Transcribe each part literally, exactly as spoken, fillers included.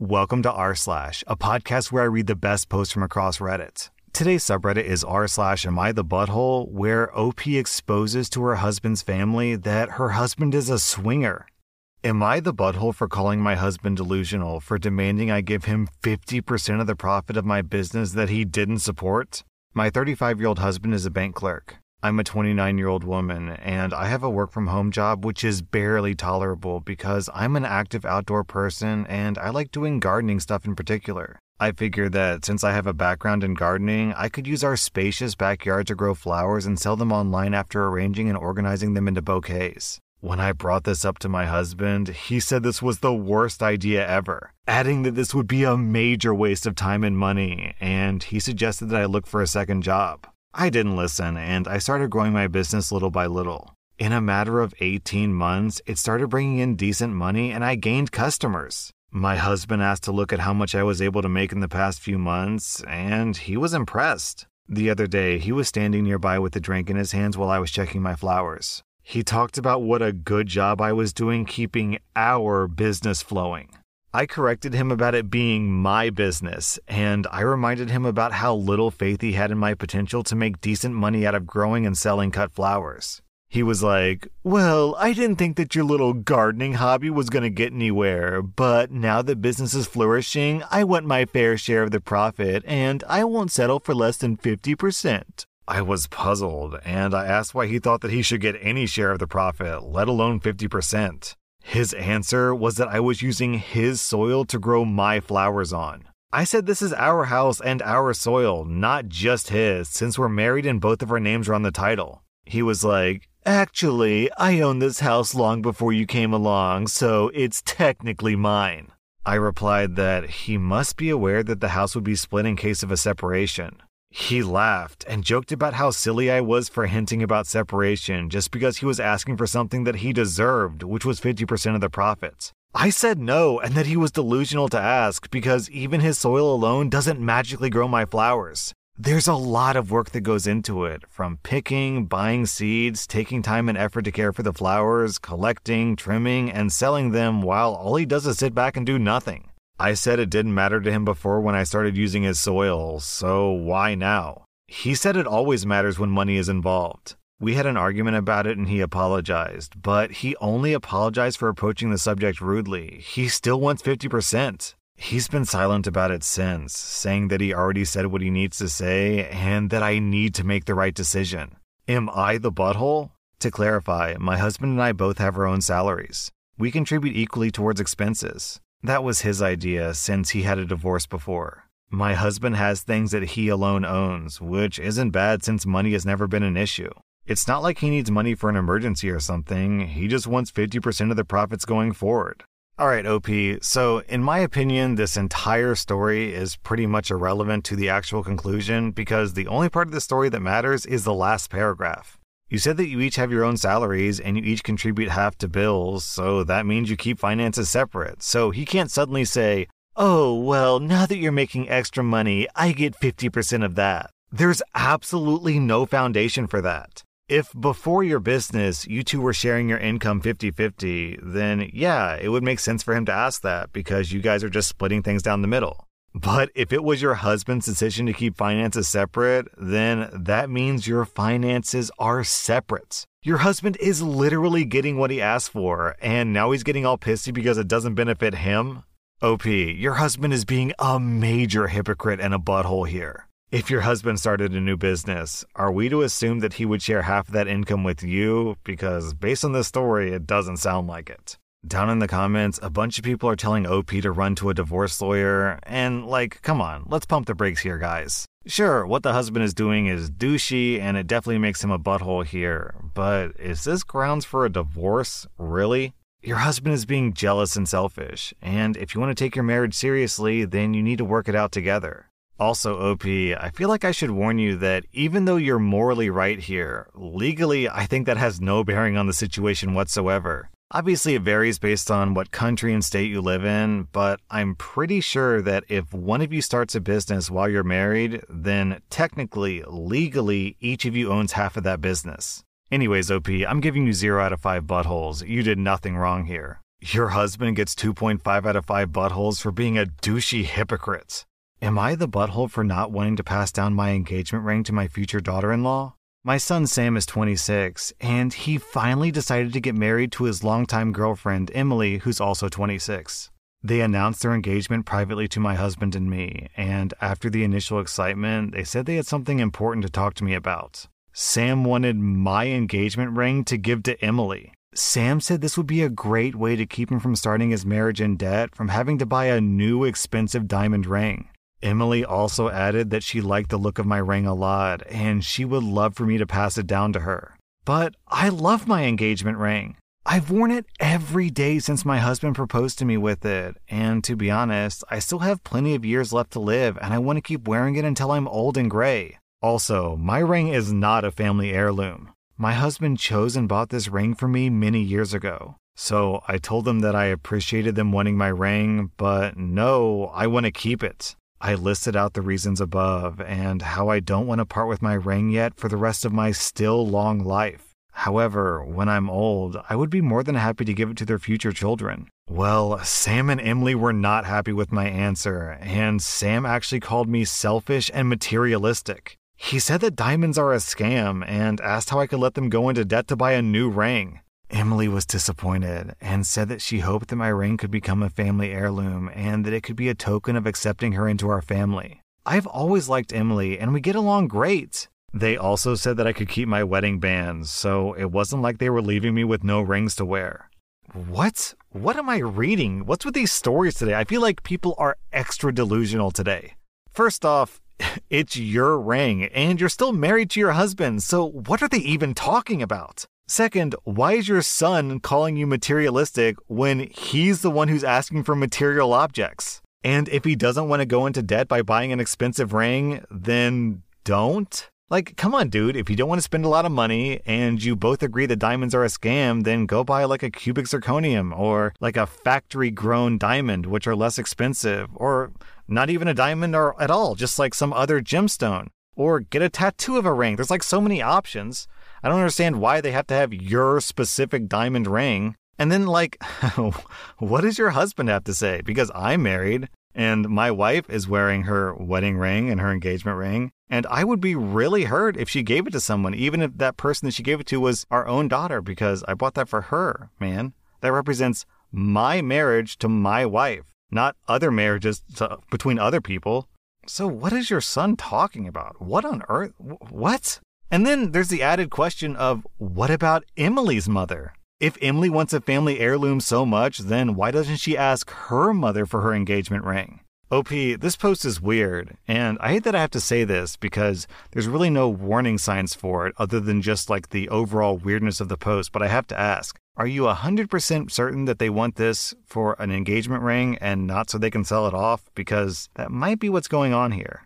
Welcome to r slash, a podcast where I read the best posts from across Reddit. Today's subreddit is r slash Am I the Butthole, where O P exposes to her husband's family that her husband is a swinger. Am I the butthole for calling my husband delusional, for demanding I give him fifty percent of the profit of my business that he didn't support? My thirty-five-year-old husband is a bank clerk. I'm a twenty-nine-year-old woman, and I have a work-from-home job which is barely tolerable because I'm an active outdoor person and I like doing gardening stuff in particular. I figure that since I have a background in gardening, I could use our spacious backyard to grow flowers and sell them online after arranging and organizing them into bouquets. When I brought this up to my husband, he said this was the worst idea ever, adding that this would be a major waste of time and money, and he suggested that I look for a second job. I didn't listen, and I started growing my business little by little. In a matter of eighteen months, it started bringing in decent money and I gained customers. My husband asked to look at how much I was able to make in the past few months, and he was impressed. The other day, he was standing nearby with a drink in his hands while I was checking my flowers. He talked about what a good job I was doing keeping our business flowing. I corrected him about it being my business, and I reminded him about how little faith he had in my potential to make decent money out of growing and selling cut flowers. He was like, "Well, I didn't think that your little gardening hobby was going to get anywhere, but now that business is flourishing, I want my fair share of the profit, and I won't settle for less than fifty percent. I was puzzled, and I asked why he thought that he should get any share of the profit, let alone fifty percent. His answer was that I was using his soil to grow my flowers on. I said this is our house and our soil, not just his, since we're married and both of our names are on the title. He was like, "Actually, I owned this house long before you came along, so it's technically mine." I replied that he must be aware that the house would be split in case of a separation. He laughed and joked about how silly I was for hinting about separation just because he was asking for something that he deserved, which was fifty percent of the profits. I said no, and that he was delusional to ask because even his soil alone doesn't magically grow my flowers. There's a lot of work that goes into it, from picking, buying seeds, taking time and effort to care for the flowers, collecting, trimming, and selling them while all he does is sit back and do nothing. I said it didn't matter to him before when I started using his soil, so why now? He said it always matters when money is involved. We had an argument about it and he apologized, but he only apologized for approaching the subject rudely. He still wants fifty percent. He's been silent about it since, saying that he already said what he needs to say and that I need to make the right decision. Am I the butthole? To clarify, my husband and I both have our own salaries. We contribute equally towards expenses. That was his idea since he had a divorce before. My husband has things that he alone owns, which isn't bad since money has never been an issue. It's not like he needs money for an emergency or something, he just wants fifty percent of the profits going forward. Alright O P, so in my opinion this entire story is pretty much irrelevant to the actual conclusion because the only part of the story that matters is the last paragraph. You said that you each have your own salaries and you each contribute half to bills, so that means you keep finances separate. So he can't suddenly say, "Oh, well, now that you're making extra money, I get fifty percent of that." There's absolutely no foundation for that. If before your business, you two were sharing your income fifty-fifty, then yeah, it would make sense for him to ask that because you guys are just splitting things down the middle. But if it was your husband's decision to keep finances separate, then that means your finances are separate. Your husband is literally getting what he asked for, and now he's getting all pissy because it doesn't benefit him? O P, your husband is being a major hypocrite and a butthole here. If your husband started a new business, are we to assume that he would share half of that income with you? Because based on this story, it doesn't sound like it. Down in the comments, a bunch of people are telling O P to run to a divorce lawyer, and like, come on, let's pump the brakes here, guys. Sure, what the husband is doing is douchey, and it definitely makes him a butthole here, but is this grounds for a divorce, really? Your husband is being jealous and selfish, and if you want to take your marriage seriously, then you need to work it out together. Also, O P, I feel like I should warn you that even though you're morally right here, legally, I think that has no bearing on the situation whatsoever. Obviously, it varies based on what country and state you live in, but I'm pretty sure that if one of you starts a business while you're married, then technically, legally, each of you owns half of that business. Anyways, O P, I'm giving you zero out of five buttholes. You did nothing wrong here. Your husband gets two point five out of five buttholes for being a douchey hypocrite. Am I the butthole for not wanting to pass down my engagement ring to my future daughter-in-law? My son Sam is twenty-six, and he finally decided to get married to his longtime girlfriend, Emily, who's also twenty-six. They announced their engagement privately to my husband and me, and after the initial excitement, they said they had something important to talk to me about. Sam wanted my engagement ring to give to Emily. Sam said this would be a great way to keep him from starting his marriage in debt from having to buy a new expensive diamond ring. Emily also added that she liked the look of my ring a lot, and she would love for me to pass it down to her. But I love my engagement ring. I've worn it every day since my husband proposed to me with it, and to be honest, I still have plenty of years left to live, and I want to keep wearing it until I'm old and gray. Also, my ring is not a family heirloom. My husband chose and bought this ring for me many years ago. So I told them that I appreciated them wanting my ring, but no, I want to keep it. I listed out the reasons above and how I don't want to part with my ring yet for the rest of my still long life. However, when I'm old, I would be more than happy to give it to their future children. Well, Sam and Emily were not happy with my answer, and Sam actually called me selfish and materialistic. He said that diamonds are a scam and asked how I could let them go into debt to buy a new ring. Emily was disappointed and said that she hoped that my ring could become a family heirloom and that it could be a token of accepting her into our family. I've always liked Emily and we get along great. They also said that I could keep my wedding bands, so it wasn't like they were leaving me with no rings to wear. What? What am I reading? What's with these stories today? I feel like people are extra delusional today. First off, it's your ring and you're still married to your husband, so what are they even talking about? Second, why is your son calling you materialistic when he's the one who's asking for material objects? And if he doesn't want to go into debt by buying an expensive ring, then don't? Like, come on, dude. If you don't want to spend a lot of money and you both agree that diamonds are a scam, then go buy like a cubic zirconium or like a factory-grown diamond, which are less expensive, or not even a diamond or at all, just like some other gemstone. Or get a tattoo of a ring. There's like so many options. I don't understand why they have to have your specific diamond ring. And then like, what does your husband have to say? Because I'm married and my wife is wearing her wedding ring and her engagement ring. And I would be really hurt if she gave it to someone, even if that person that she gave it to was our own daughter, because I bought that for her, man. That represents my marriage to my wife, not other marriages to, between other people. So what is your son talking about? What on earth? What? And then there's the added question of, what about Emily's mother? If Emily wants a family heirloom so much, then why doesn't she ask her mother for her engagement ring? O P, this post is weird, and I hate that I have to say this because there's really no warning signs for it other than just like the overall weirdness of the post, but I have to ask, are you one hundred percent certain that they want this for an engagement ring and not so they can sell it off? Because that might be what's going on here.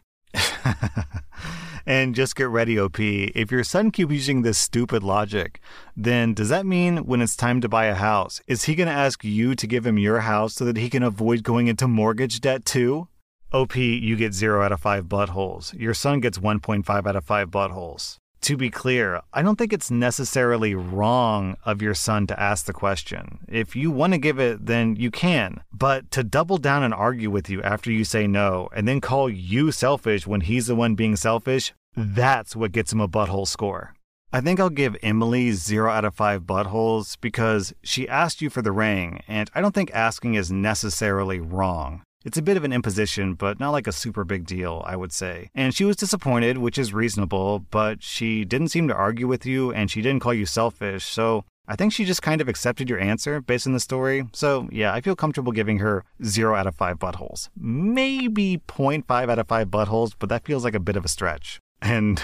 And just get ready, O P. If your son keeps using this stupid logic, then does that mean when it's time to buy a house, is he going to ask you to give him your house so that he can avoid going into mortgage debt too? O P, you get zero out of five buttholes. Your son gets one point five out of five buttholes. To be clear, I don't think it's necessarily wrong of your son to ask the question. If you want to give it, then you can. But to double down and argue with you after you say no, and then call you selfish when he's the one being selfish, that's what gets him a butthole score. I think I'll give Emily zero out of five buttholes because she asked you for the ring, and I don't think asking is necessarily wrong. It's a bit of an imposition, but not like a super big deal, I would say. And she was disappointed, which is reasonable, but she didn't seem to argue with you and she didn't call you selfish, so I think she just kind of accepted your answer based on the story. So yeah, I feel comfortable giving her zero out of five buttholes. Maybe zero point five out of five buttholes, but that feels like a bit of a stretch. And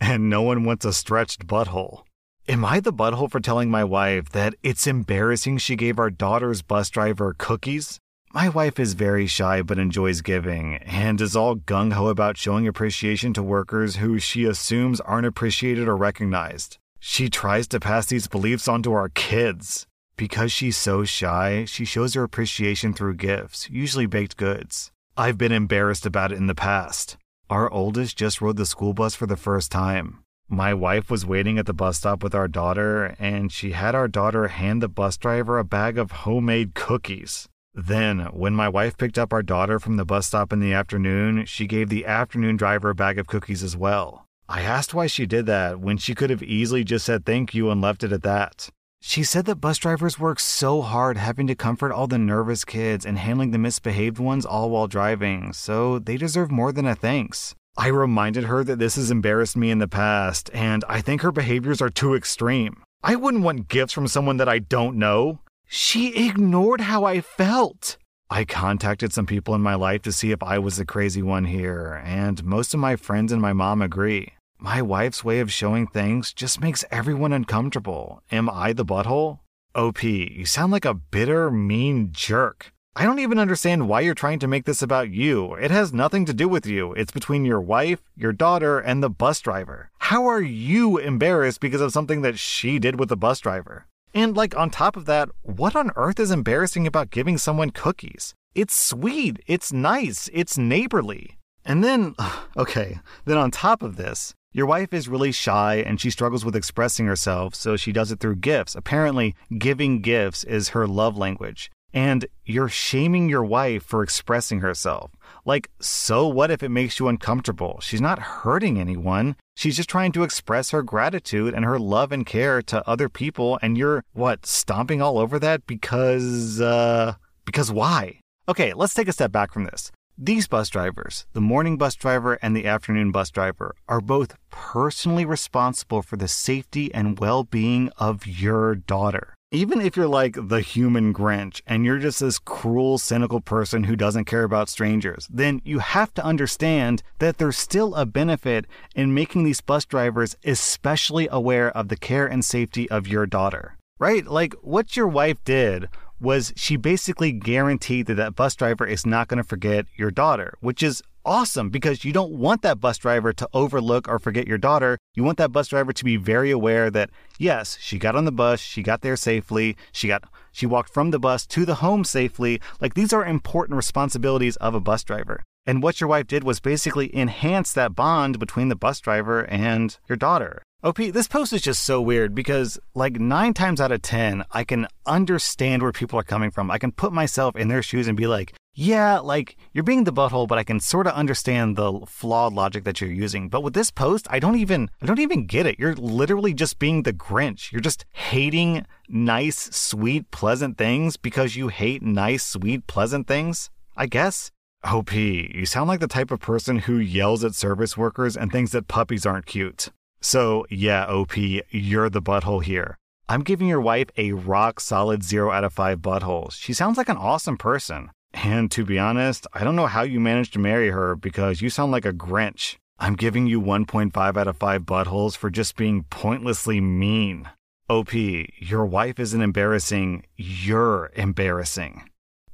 and no one wants a stretched butthole. Am I the butthole for telling my wife that it's embarrassing she gave our daughter's bus driver cookies? My wife is very shy but enjoys giving and is all gung-ho about showing appreciation to workers who she assumes aren't appreciated or recognized. She tries to pass these beliefs on to our kids. Because she's so shy, she shows her appreciation through gifts, usually baked goods. I've been embarrassed about it in the past. Our oldest just rode the school bus for the first time. My wife was waiting at the bus stop with our daughter, and she had our daughter hand the bus driver a bag of homemade cookies. Then, when my wife picked up our daughter from the bus stop in the afternoon, she gave the afternoon driver a bag of cookies as well. I asked why she did that when she could have easily just said thank you and left it at that. She said that bus drivers work so hard having to comfort all the nervous kids and handling the misbehaved ones all while driving, so they deserve more than a thanks. I reminded her that this has embarrassed me in the past, and I think her behaviors are too extreme. I wouldn't want gifts from someone that I don't know. She ignored how I felt. I contacted some people in my life to see if I was the crazy one here, and most of my friends and my mom agree. My wife's way of showing things just makes everyone uncomfortable. Am I the butthole? O P, you sound like a bitter, mean jerk. I don't even understand why you're trying to make this about you. It has nothing to do with you. It's between your wife, your daughter, and the bus driver. How are you embarrassed because of something that she did with the bus driver? And like on top of that, what on earth is embarrassing about giving someone cookies? It's sweet, it's nice, it's neighborly. And then, okay, then on top of this, your wife is really shy and she struggles with expressing herself, so she does it through gifts. Apparently, giving gifts is her love language. And you're shaming your wife for expressing herself. Like, so what if it makes you uncomfortable? She's not hurting anyone. She's just trying to express her gratitude and her love and care to other people. And you're, what, stomping all over that because, uh, because why? Okay, let's take a step back from this. These bus drivers, the morning bus driver and the afternoon bus driver, are both personally responsible for the safety and well-being of your daughter. Even if you're like the human Grinch and you're just this cruel, cynical person who doesn't care about strangers, then you have to understand that there's still a benefit in making these bus drivers especially aware of the care and safety of your daughter, right? Like what your wife did was she basically guaranteed that that bus driver is not going to forget your daughter, which is awesome because you don't want that bus driver to overlook or forget your daughter. You want that bus driver to be very aware that, yes, she got on the bus, she got there safely, she got she walked from the bus to the home safely. Like these are important responsibilities of a bus driver. And what your wife did was basically enhance that bond between the bus driver and your daughter. O P, this post is just so weird because like nine times out of ten, I can understand where people are coming from. I can put myself in their shoes and be like, yeah, like you're being the butthole, but I can sort of understand the flawed logic that you're using. But with this post, I don't even I don't even get it. You're literally just being the Grinch. You're just hating nice, sweet, pleasant things because you hate nice, sweet, pleasant things, I guess. O P, you sound like the type of person who yells at service workers and thinks that puppies aren't cute. So, yeah, O P, you're the butthole here. I'm giving your wife a rock solid zero out of five buttholes. She sounds like an awesome person. And to be honest, I don't know how you managed to marry her because you sound like a Grinch. I'm giving you one point five out of five buttholes for just being pointlessly mean. O P, your wife isn't embarrassing. You're embarrassing.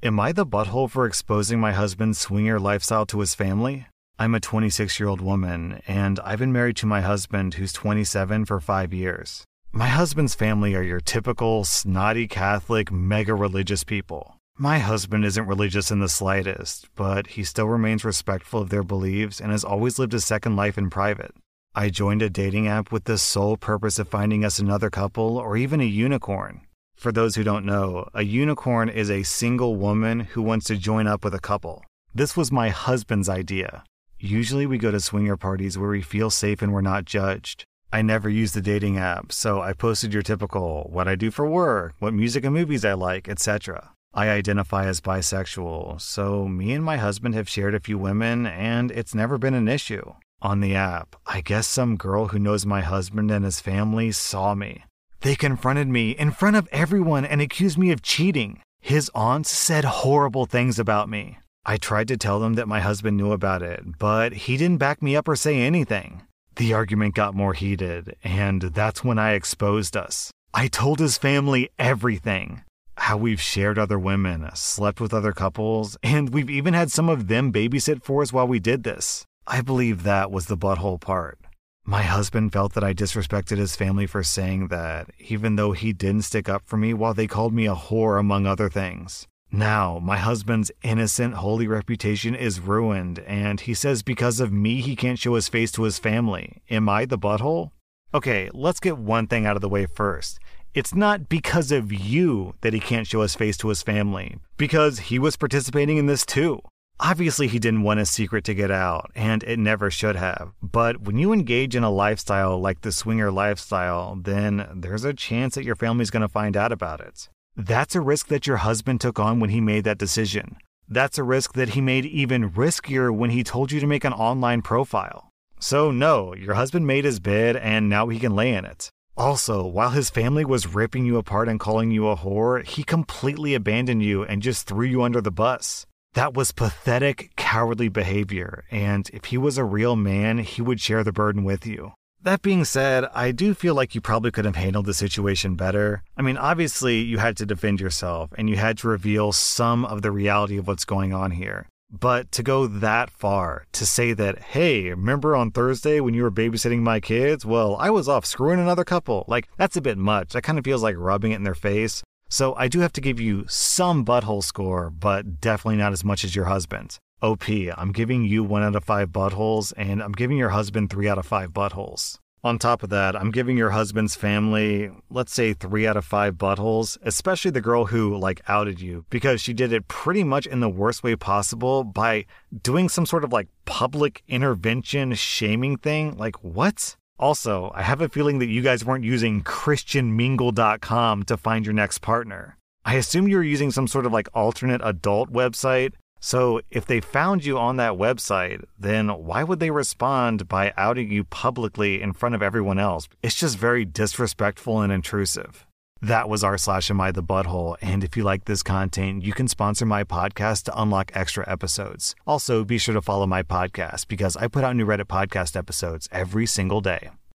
Am I the butthole for exposing my husband's swinger lifestyle to his family? I'm a twenty-six-year-old woman, and I've been married to my husband, who's twenty-seven, for five years. My husband's family are your typical, snotty Catholic, mega-religious people. My husband isn't religious in the slightest, but he still remains respectful of their beliefs and has always lived a second life in private. I joined a dating app with the sole purpose of finding us another couple or even a unicorn. For those who don't know, a unicorn is a single woman who wants to join up with a couple. This was my husband's idea. Usually we go to swinger parties where we feel safe and we're not judged. I never use the dating app, so I posted your typical, what I do for work, what music and movies I like, et cetera. I identify as bisexual, so me and my husband have shared a few women, and it's never been an issue. On the app, I guess some girl who knows my husband and his family saw me. They confronted me in front of everyone and accused me of cheating. His aunts said horrible things about me. I tried to tell them that my husband knew about it, but he didn't back me up or say anything. The argument got more heated, and that's when I exposed us. I told his family everything. How we've shared other women, slept with other couples, and we've even had some of them babysit for us while we did this. I believe that was the butthole part. My husband felt that I disrespected his family for saying that, even though he didn't stick up for me while they called me a whore, among other things. Now, my husband's innocent, holy reputation is ruined, and he says because of me he can't show his face to his family. Am I the butthole? Okay, let's get one thing out of the way first. It's not because of you that he can't show his face to his family, because he was participating in this too. Obviously, he didn't want his secret to get out, and it never should have. But when you engage in a lifestyle like the swinger lifestyle, then there's a chance that your family's going to find out about it. That's a risk that your husband took on when he made that decision. That's a risk that he made even riskier when he told you to make an online profile. So no, your husband made his bed and now he can lay in it. Also, while his family was ripping you apart and calling you a whore, he completely abandoned you and just threw you under the bus. That was pathetic, cowardly behavior, and if he was a real man, he would share the burden with you. That being said, I do feel like you probably could have handled the situation better. I mean, obviously, you had to defend yourself, and you had to reveal some of the reality of what's going on here. But to go that far, to say that, hey, remember on Thursday when you were babysitting my kids? Well, I was off screwing another couple. Like, that's a bit much. That kind of feels like rubbing it in their face. So I do have to give you some butthole score, but definitely not as much as your husband. O P, I'm giving you one out of five buttholes, and I'm giving your husband three out of five buttholes. On top of that, I'm giving your husband's family, let's say, three out of five buttholes, especially the girl who, like, outed you, because she did it pretty much in the worst way possible by doing some sort of, like, public intervention shaming thing. Like, what? Also, I have a feeling that you guys weren't using Christian Mingle dot com to find your next partner. I assume you were using some sort of like alternate adult website. So if they found you on that website, then why would they respond by outing you publicly in front of everyone else? It's just very disrespectful and intrusive. That was our slash Am I the Butthole, and if you like this content, you can sponsor my podcast to unlock extra episodes. Also, be sure to follow my podcast because I put out new Reddit podcast episodes every single day.